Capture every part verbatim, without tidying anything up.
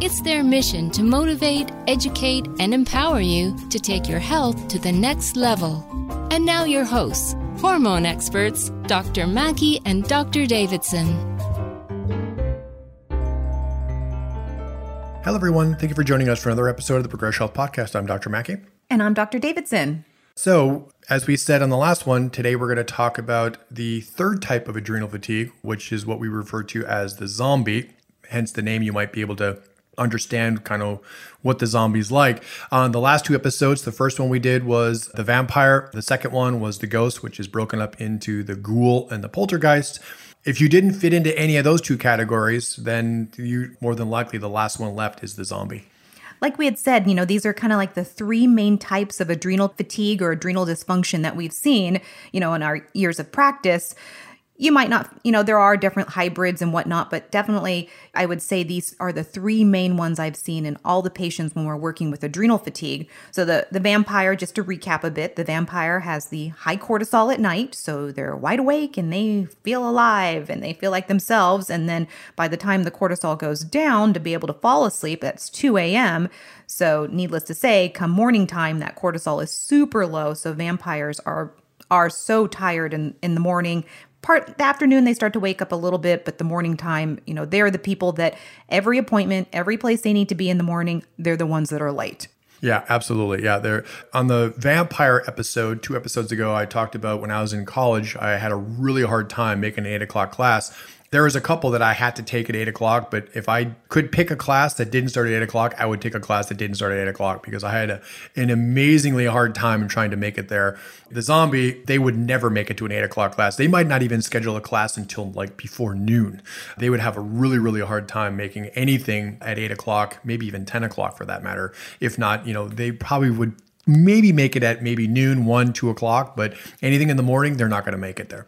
It's their mission to motivate, educate, and empower you to take your health to the next level. And now your hosts, hormone experts, Doctor Mackey and Doctor Davidson. Hello, everyone. Thank you for joining us for another episode of the Progress Health Podcast. I'm Doctor Mackey. And I'm Doctor Davidson. So, as we said on the last one, today we're going to talk about the third type of adrenal fatigue, which is what we refer to as the zombie. Hence the name, you might be able to understand kind of what the zombie's like. On the last two episodes, the first one we did was the vampire. The second one was the ghost, which is broken up into the ghoul and the poltergeist. If you didn't fit into any of those two categories, then you more than likely the last one left is the zombie. Like we had said, you know, these are kind of like the three main types of adrenal fatigue or adrenal dysfunction that we've seen, you know, in our years of practice. You might not, you know, there are different hybrids and whatnot, but definitely I would say these are the three main ones I've seen in all the patients when we're working with adrenal fatigue. So the, the vampire, just to recap a bit, the vampire has the high cortisol at night. So they're wide awake and they feel alive and they feel like themselves. And then by the time the cortisol goes down to be able to fall asleep, that's two a.m. So needless to say, come morning time, that cortisol is super low. So vampires are are so tired in, in the morning. Part the afternoon, they start to wake up a little bit, but the morning time, you know, they're the people that every appointment, every place they need to be in the morning, they're the ones that are late. Yeah, absolutely. Yeah, they're on the vampire episode, two episodes ago, I talked about when I was in college, I had a really hard time making an eight o'clock class. There was a couple that I had to take at eight o'clock, but if I could pick a class that didn't start at eight o'clock, I would take a class that didn't start at eight o'clock because I had a, an amazingly hard time trying to make it there. The zombie, they would never make it to an eight o'clock class. They might not even schedule a class until like before noon. They would have a really, really hard time making anything at eight o'clock, maybe even ten o'clock for that matter. If not, you know, they probably would maybe make it at maybe noon, one, two o'clock, but anything in the morning, they're not going to make it there.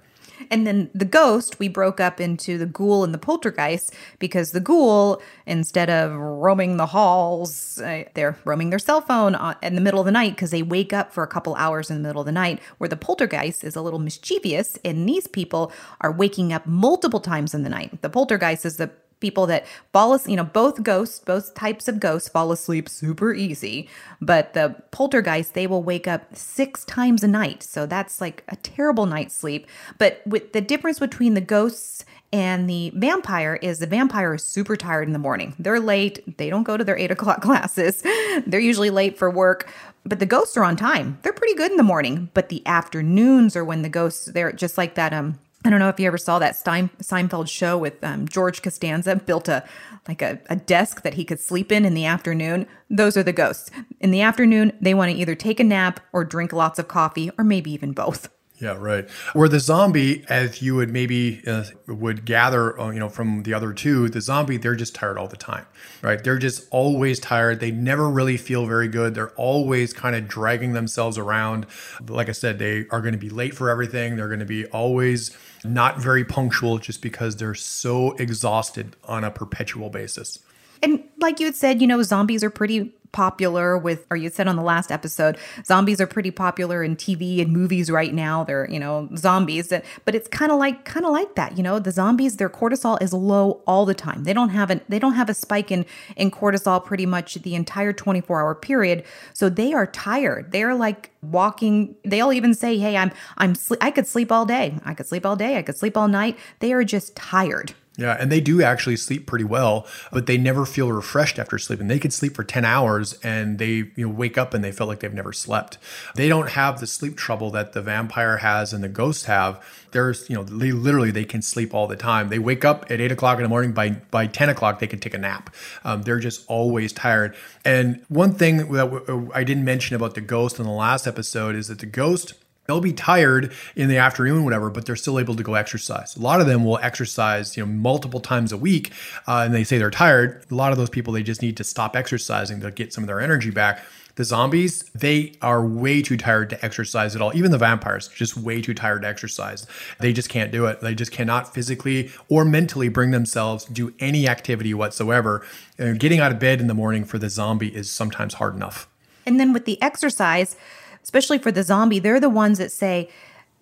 And then the ghost, we broke up into the ghoul and the poltergeist because the ghoul, instead of roaming the halls, they're roaming their cell phone in the middle of the night because they wake up for a couple hours in the middle of the night, where the poltergeist is a little mischievous and these people are waking up multiple times in the night. The poltergeist is the people that fall asleep, you know, both ghosts, both types of ghosts fall asleep super easy, but the poltergeist, they will wake up six times a night. So that's like a terrible night's sleep. But with the difference between the ghosts and the vampire is the vampire is super tired in the morning. They're late. They don't go to their eight o'clock classes. They're usually late for work. But the ghosts are on time. They're pretty good in the morning. But the afternoons are when the ghosts, they're just like that, um, I don't know if you ever saw that Stein, Seinfeld show with um, George Costanza built a like a, a desk that he could sleep in in the afternoon. Those are the ghosts. In the afternoon, they want to either take a nap or drink lots of coffee or maybe even both. Yeah, right. Where the zombie, as you would maybe uh, would gather, uh, you know, from the other two, the zombie, they're just tired all the time, right? They're just always tired. They never really feel very good. They're always kind of dragging themselves around. Like I said, they are going to be late for everything. They're going to be always not very punctual just because they're so exhausted on a perpetual basis. And like you had said, you know, zombies are pretty popular with, or you said on the last episode, zombies are pretty popular in T V and movies right now. They're, you know, zombies, but it's kind of like, kind of like that, you know, the zombies, their cortisol is low all the time. They don't have an, they don't have a spike in, in cortisol pretty much the entire twenty-four hour period. So they are tired. They're like walking. They'll even say, hey, I'm, I'm, sl- I could sleep all day. I could sleep all day. I could sleep all night. They are just tired. Yeah, and they do actually sleep pretty well, but they never feel refreshed after sleeping. They could sleep for ten hours and they, you know, wake up and they feel like they've never slept. They don't have the sleep trouble that the vampire has and the ghosts have. There's, you know, they literally, they can sleep all the time. They wake up at eight o'clock in the morning. By by ten o'clock, they can take a nap. Um, they're just always tired. And one thing that w- I didn't mention about the ghost in the last episode is that the ghost, they'll be tired in the afternoon, whatever, but they're still able to go exercise. A lot of them will exercise, you know, multiple times a week, uh, and they say they're tired. A lot of those people, they just need to stop exercising to get some of their energy back. The zombies, they are way too tired to exercise at all. Even the vampires, just way too tired to exercise. They just can't do it. They just cannot physically or mentally bring themselves to do any activity whatsoever. And getting out of bed in the morning for the zombie is sometimes hard enough. And then with the exercise, especially for the zombie, they're the ones that say,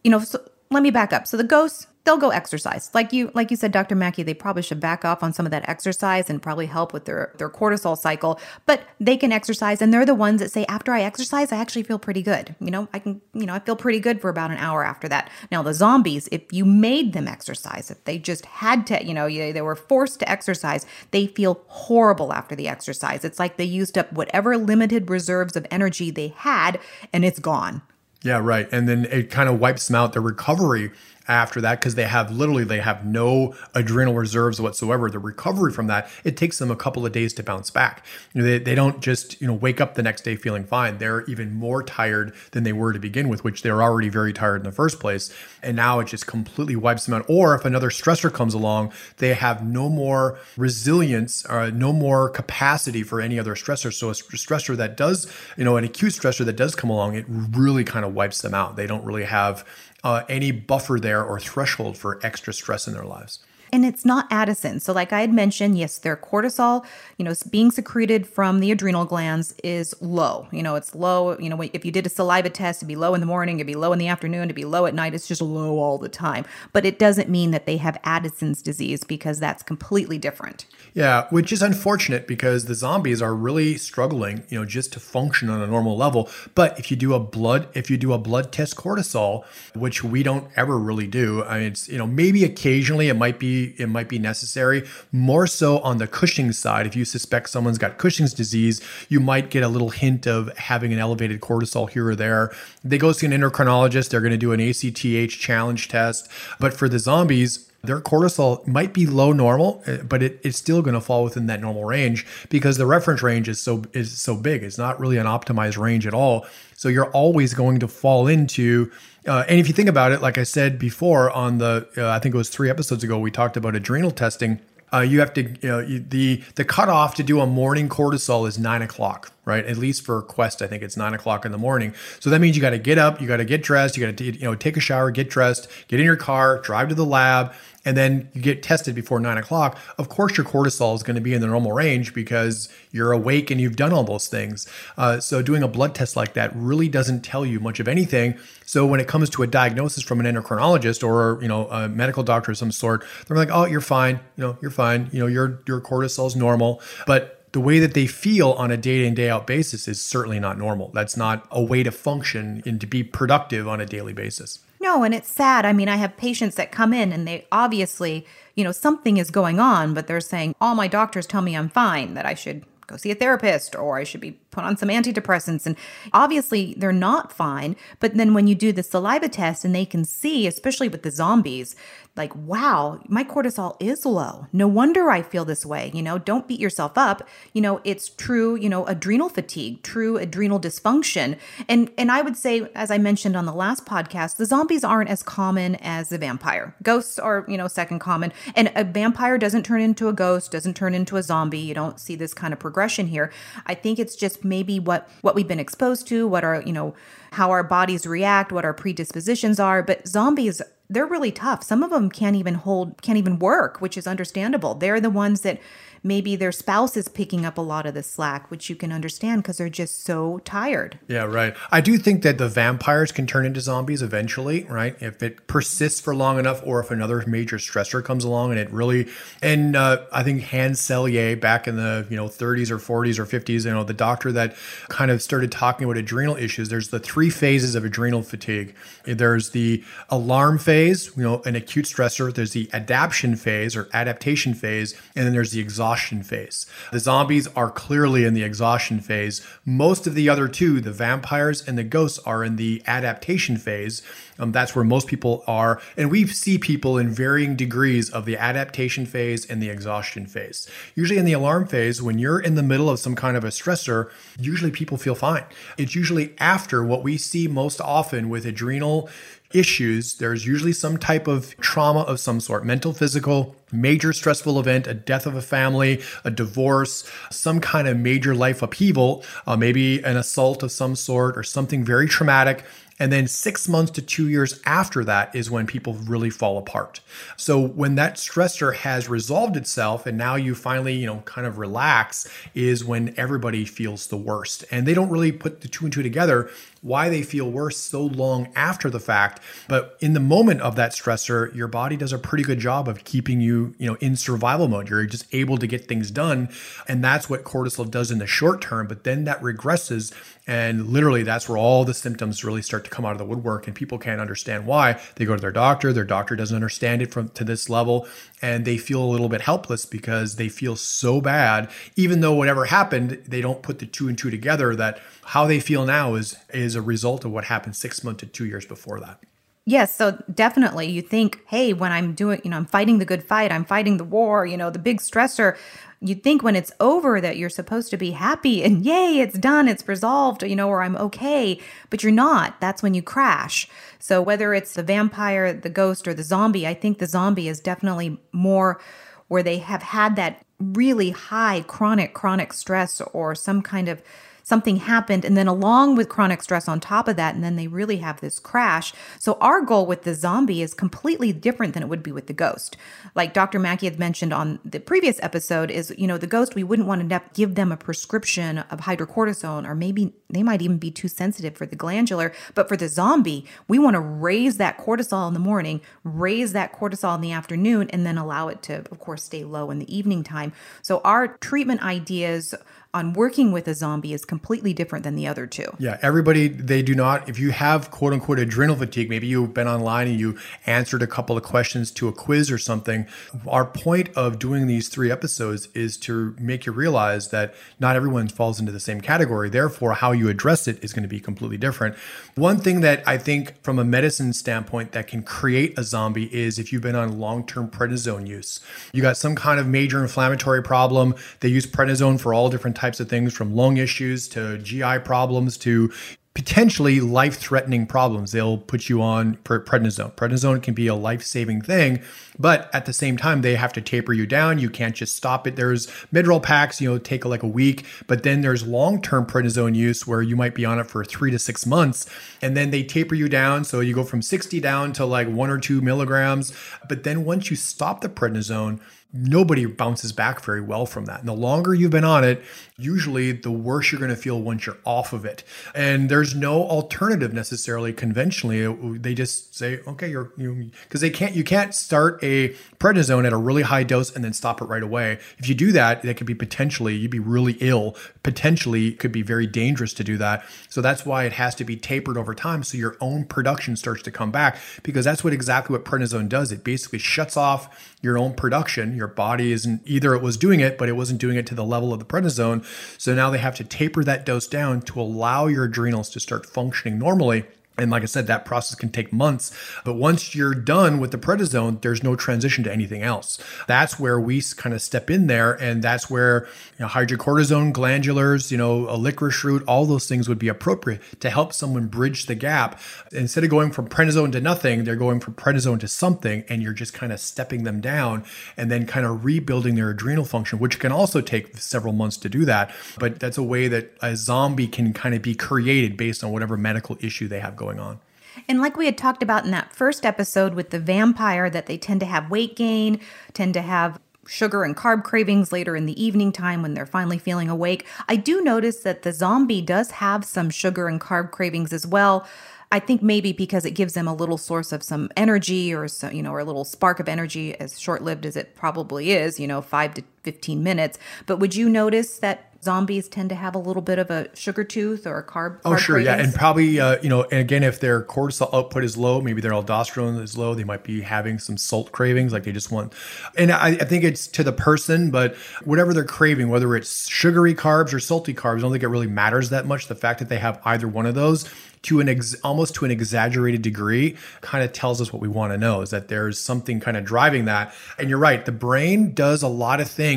you know, so, let me back up. So the ghosts, they'll go exercise. Like you like you said, Doctor Mackey, they probably should back off on some of that exercise and probably help with their, their cortisol cycle. But they can exercise, and they're the ones that say, after I exercise, I actually feel pretty good. You know, I can, you know, I feel pretty good for about an hour after that. Now, the zombies, if you made them exercise, if they just had to, you know, they, they were forced to exercise, they feel horrible after the exercise. It's like they used up whatever limited reserves of energy they had, and it's gone. Yeah, right. And then it kind of wipes them out, their recovery after that, because they have literally, they have no adrenal reserves whatsoever. The recovery from that, it takes them a couple of days to bounce back. You know, they, they don't just, you know, wake up the next day feeling fine. They're even more tired than they were to begin with, which they're already very tired in the first place. And now it just completely wipes them out. Or if another stressor comes along, they have no more resilience or no more capacity for any other stressor. So a stressor that does, you know, an acute stressor that does come along, it really kind of wipes them out. They don't really have Uh, any buffer there or threshold for extra stress in their lives. And it's not Addison. So like I had mentioned, yes, their cortisol, you know, being secreted from the adrenal glands is low. You know, it's low. You know, if you did a saliva test, it'd be low in the morning, it'd be low in the afternoon, it'd be low at night. It's just low all the time. But it doesn't mean that they have Addison's disease, because that's completely different. Yeah, which is unfortunate, because the zombies are really struggling, you know, just to function on a normal level. But if you do a blood, if you do a blood test cortisol, which we don't ever really do, I mean, it's, you know, maybe occasionally it might be it might be necessary, more so on the Cushing's side. If you suspect someone's got Cushing's disease, you might get a little hint of having an elevated cortisol here or there. They go see an endocrinologist, they're going to do an A C T H challenge test. But for the zombies, their cortisol might be low normal, but it, it's still going to fall within that normal range, because the reference range is so is so big. It's not really an optimized range at all. So you're always going to fall into, uh, and if you think about it, like I said before on the, uh, I think it was three episodes ago, we talked about adrenal testing. Uh, you have to, you know, the, the cutoff to do a morning cortisol is nine o'clock, right? At least for Quest, I think it's nine o'clock in the morning. So that means you got to get up, you got to get dressed, you got to, you know, take a shower, get dressed, get in your car, drive to the lab, and then you get tested before nine o'clock. Of course, your cortisol is going to be in the normal range, because you're awake and you've done all those things. Uh, so doing a blood test like that really doesn't tell you much of anything. So when it comes to a diagnosis from an endocrinologist or, you know, a medical doctor of some sort, they're like, oh, you're fine. You know, you're fine. You know, your, your cortisol is normal. But the way that they feel on a day in, day out basis is certainly not normal. That's not a way to function and to be productive on a daily basis. No, and it's sad. I mean, I have patients that come in and they obviously, you know, something is going on, but they're saying, all my doctors tell me I'm fine, that I should go see a therapist, or I should be put on some antidepressants. And obviously they're not fine. But then when you do the saliva test and they can see, especially with the zombies, like, wow, my cortisol is low. No wonder I feel this way. You know, don't beat yourself up. You know, it's true, you know, adrenal fatigue, true adrenal dysfunction. And, and I would say, as I mentioned on the last podcast, the zombies aren't as common as the vampire. Ghosts are, you know, second common. And a vampire doesn't turn into a ghost, doesn't turn into a zombie. You don't see this kind of progression here. I think it's just maybe what, what we've been exposed to, what our, you know, how our bodies react, what our predispositions are. But zombies, they're really tough. Some of them can't even hold, can't even work, which is understandable. They're the ones that maybe their spouse is picking up a lot of the slack, which you can understand because they're just so tired. Yeah, right. I do think that the vampires can turn into zombies eventually, right? If it persists for long enough, or if another major stressor comes along and it really, and uh, I think Hans Selye back in the, you know, thirties or forties or fifties, you know, the doctor that kind of started talking about adrenal issues, there's the three phases of adrenal fatigue. There's the alarm phase, you know, an acute stressor. There's the adaptation phase or adaptation phase, and then there's the exhaustion phase. The zombies are clearly in the exhaustion phase. Most of the other two, the vampires and the ghosts, are in the adaptation phase. Um, that's where most people are. And we see people in varying degrees of the adaptation phase and the exhaustion phase. Usually in the alarm phase, when you're in the middle of some kind of a stressor, usually people feel fine. It's usually after what we see most often with adrenal issues, there's usually some type of trauma of some sort, mental, physical, major stressful event, a death of a family, a divorce, some kind of major life upheaval, uh, maybe an assault of some sort or something very traumatic. And then six months to two years after that is when people really fall apart. So when that stressor has resolved itself and now you finally, you know, kind of relax is when everybody feels the worst. And they don't really put the two and two together, why they feel worse so long after the fact. But in the moment of that stressor, your body does a pretty good job of keeping you, you know, in survival mode. You're just able to get things done. And that's what cortisol does in the short term. But then that regresses. And literally, that's where all the symptoms really start to come out of the woodwork. And people can't understand why. They go to their doctor. Their doctor doesn't understand it from to this level. And they feel a little bit helpless because they feel so bad. Even though whatever happened, they don't put the two and two together that how they feel now is is a result of what happened six months to two years before that. Yes. So definitely you think, hey, when I'm doing, you know, I'm fighting the good fight, I'm fighting the war, you know, the big stressor, you think when it's over that you're supposed to be happy and yay, it's done, it's resolved, you know, or I'm okay, but you're not. That's when you crash. So whether it's the vampire, the ghost, or the zombie, I think the zombie is definitely more where they have had that really high chronic, chronic stress or some kind of something happened, and then along with chronic stress on top of that, and then they really have this crash. So our goal with the zombie is completely different than it would be with the ghost. Like Doctor Mackey had mentioned on the previous episode is, you know, the ghost, we wouldn't want to give them a prescription of hydrocortisone, or maybe they might even be too sensitive for the glandular. But for the zombie, we want to raise that cortisol in the morning, raise that cortisol in the afternoon, and then allow it to, of course, stay low in the evening time. So our treatment ideas on working with a zombie is completely different than the other two. Yeah, everybody, they do not, if you have quote unquote adrenal fatigue, maybe you've been online and you answered a couple of questions to a quiz or something. Our point of doing these three episodes is to make you realize that not everyone falls into the same category. Therefore, how you address it is going to be completely different. One thing that I think from a medicine standpoint that can create a zombie is if you've been on long-term prednisone use. You got some kind of major inflammatory problem. They use prednisone for all different types types of things, from lung issues to G I problems to potentially life-threatening problems. They'll put you on prednisone. Prednisone can be a life-saving thing, but at the same time, they have to taper you down. You can't just stop it. There's Midroll packs, you know, take like a week, but then there's long-term prednisone use where you might be on it for three to six months, and then they taper you down. So you go from sixty down to like one or two milligrams. But then once you stop the prednisone, nobody bounces back very well from that. And the longer you've been on it, usually the worse you're going to feel once you're off of it. And there's no alternative necessarily conventionally. They just say, okay, you're, you, because they can't, you can't start a prednisone at a really high dose and then stop it right away. If you do that, that could be potentially, you'd be really ill. Potentially could be very dangerous to do that. So that's why it has to be tapered over time. So your own production starts to come back, because that's what exactly what prednisone does. It basically shuts off your own production. Your body isn't, either it was doing it, but it wasn't doing it to the level of the prednisone. So now they have to taper that dose down to allow your adrenals to start functioning normally. And like I said, that process can take months. But once you're done with the prednisone, there's no transition to anything else. That's where we kind of step in there. And that's where, you know, hydrocortisone, glandulars, you know, a licorice root, all those things would be appropriate to help someone bridge the gap. Instead of going from prednisone to nothing, they're going from prednisone to something, and you're just kind of stepping them down and then kind of rebuilding their adrenal function, which can also take several months to do that. But that's a way that a zombie can kind of be created based on whatever medical issue they have going on. And like we had talked about in that first episode with the vampire, that they tend to have weight gain, tend to have sugar and carb cravings later in the evening time when they're finally feeling awake. I do notice that the zombie does have some sugar and carb cravings as well. I think maybe because it gives them a little source of some energy, or so, you know, or a little spark of energy, as short-lived as it probably is, you know, five to fifteen minutes. But would you notice that zombies tend to have a little bit of a sugar tooth or a carb? Oh, carb sure. Cravings? Yeah. And probably, uh, you know, and again, if their cortisol output is low, maybe their aldosterone is low, they might be having some salt cravings, like they just want. And I, I think it's to the person, but whatever they're craving, whether it's sugary carbs or salty carbs, I don't think it really matters that much. The fact that they have either one of those to an ex- almost to an exaggerated degree kind of tells us what we want to know, is that there's something kind of driving that. And you're right. The brain does a lot of things.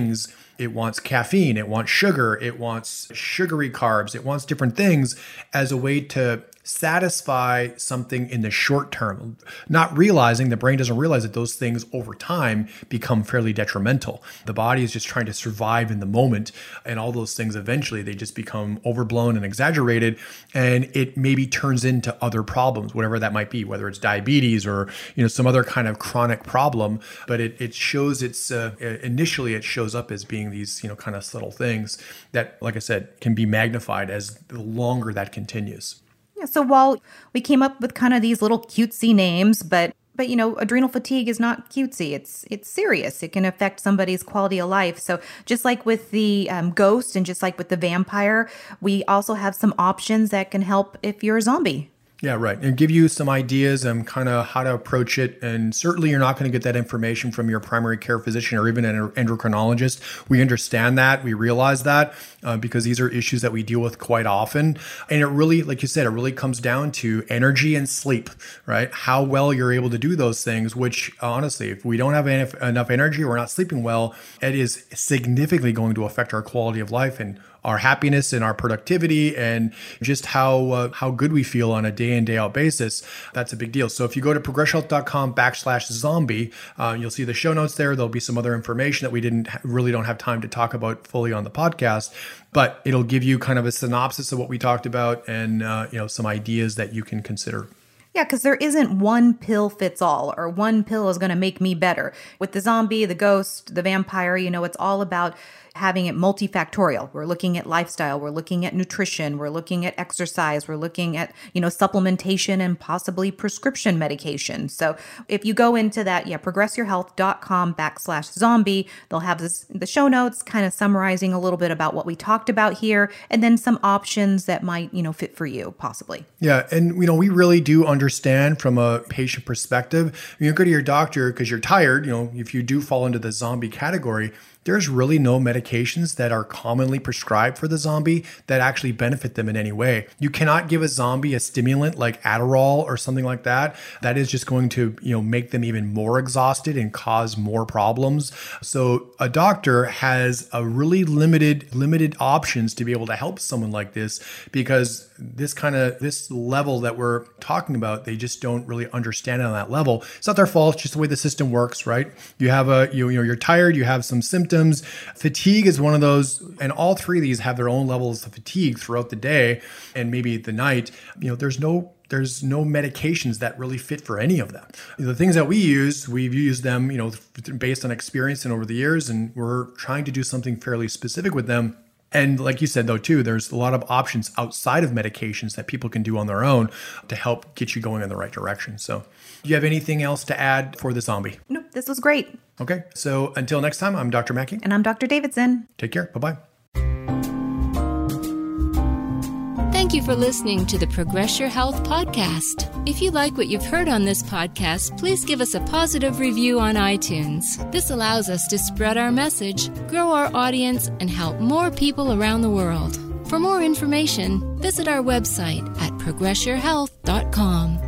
It wants caffeine, it wants sugar, it wants sugary carbs, it wants different things as a way to satisfy something in the short term, not realizing the brain doesn't realize that those things over time become fairly detrimental. The body is just trying to survive in the moment, and all those things eventually they just become overblown and exaggerated, and it maybe turns into other problems, whatever that might be, whether it's diabetes or you know some other kind of chronic problem. But it it shows it's uh, initially it shows up as being these you know kind of little things that, like I said, can be magnified as the longer that continues. Yeah, so while we came up with kind of these little cutesy names, but but you know, adrenal fatigue is not cutesy. It's it's serious. It can affect somebody's quality of life. So just like with the um, ghost and just like with the vampire, we also have some options that can help if you're a zombie. Yeah, right. And give you some ideas on kind of how to approach it. And certainly you're not going to get that information from your primary care physician or even an endocrinologist. We understand that. We realize that uh, because these are issues that we deal with quite often. And it really, like you said, it really comes down to energy and sleep, right? How well you're able to do those things, which honestly, if we don't have enough, enough energy, we're not sleeping well, it is significantly going to affect our quality of life and our happiness and our productivity and just how uh, how good we feel on a day in, day out basis. That's a big deal. So if you go to progress health dot com backslash zombie, uh, you'll see the show notes there. There'll be some other information that we didn't really don't have time to talk about fully on the podcast, but it'll give you kind of a synopsis of what we talked about and uh, you know some ideas that you can consider. Yeah, because there isn't one pill fits all or one pill is going to make me better. With the zombie, the ghost, the vampire, you know, it's all about having it multifactorial. We're looking at lifestyle. We're looking at nutrition. We're looking at exercise. We're looking at, you know, supplementation and possibly prescription medication. So if you go into that, yeah, progress your health dot com backslash zombie, they'll have this, the show notes kind of summarizing a little bit about what we talked about here and then some options that might, you know, fit for you possibly. Yeah. And, you know, we really do understand from a patient perspective, you go to your doctor because you're tired, you know, if you do fall into the zombie category, there's really no medications that are commonly prescribed for the zombie that actually benefit them in any way. You cannot give a zombie a stimulant like Adderall or something like that. That is just going to, you know, make them even more exhausted and cause more problems. So a doctor has a really limited, limited options to be able to help someone like this because this kind of, this level that we're talking about, they just don't really understand it on that level. It's not their fault. It's just the way the system works, right? You have a, you, you know, you're tired, you have some symptoms. Fatigue is one of those, and all three of these have their own levels of fatigue throughout the day and maybe the night. You know, there's no there's no medications that really fit for any of them. The things that we use, we've used them, you know, based on experience and over the years, and we're trying to do something fairly specific with them. And like you said, though, too, there's a lot of options outside of medications that people can do on their own to help get you going in the right direction. So do you have anything else to add for the zombie? Nope, this was great. Okay. So until next time, I'm Doctor Mackey. And I'm Doctor Davidson. Take care. Bye-bye. Thank you for listening to the Progress Your Health podcast. If you like what you've heard on this podcast, please give us a positive review on iTunes. This allows us to spread our message, grow our audience, and help more people around the world. For more information, visit our website at progress your health dot com.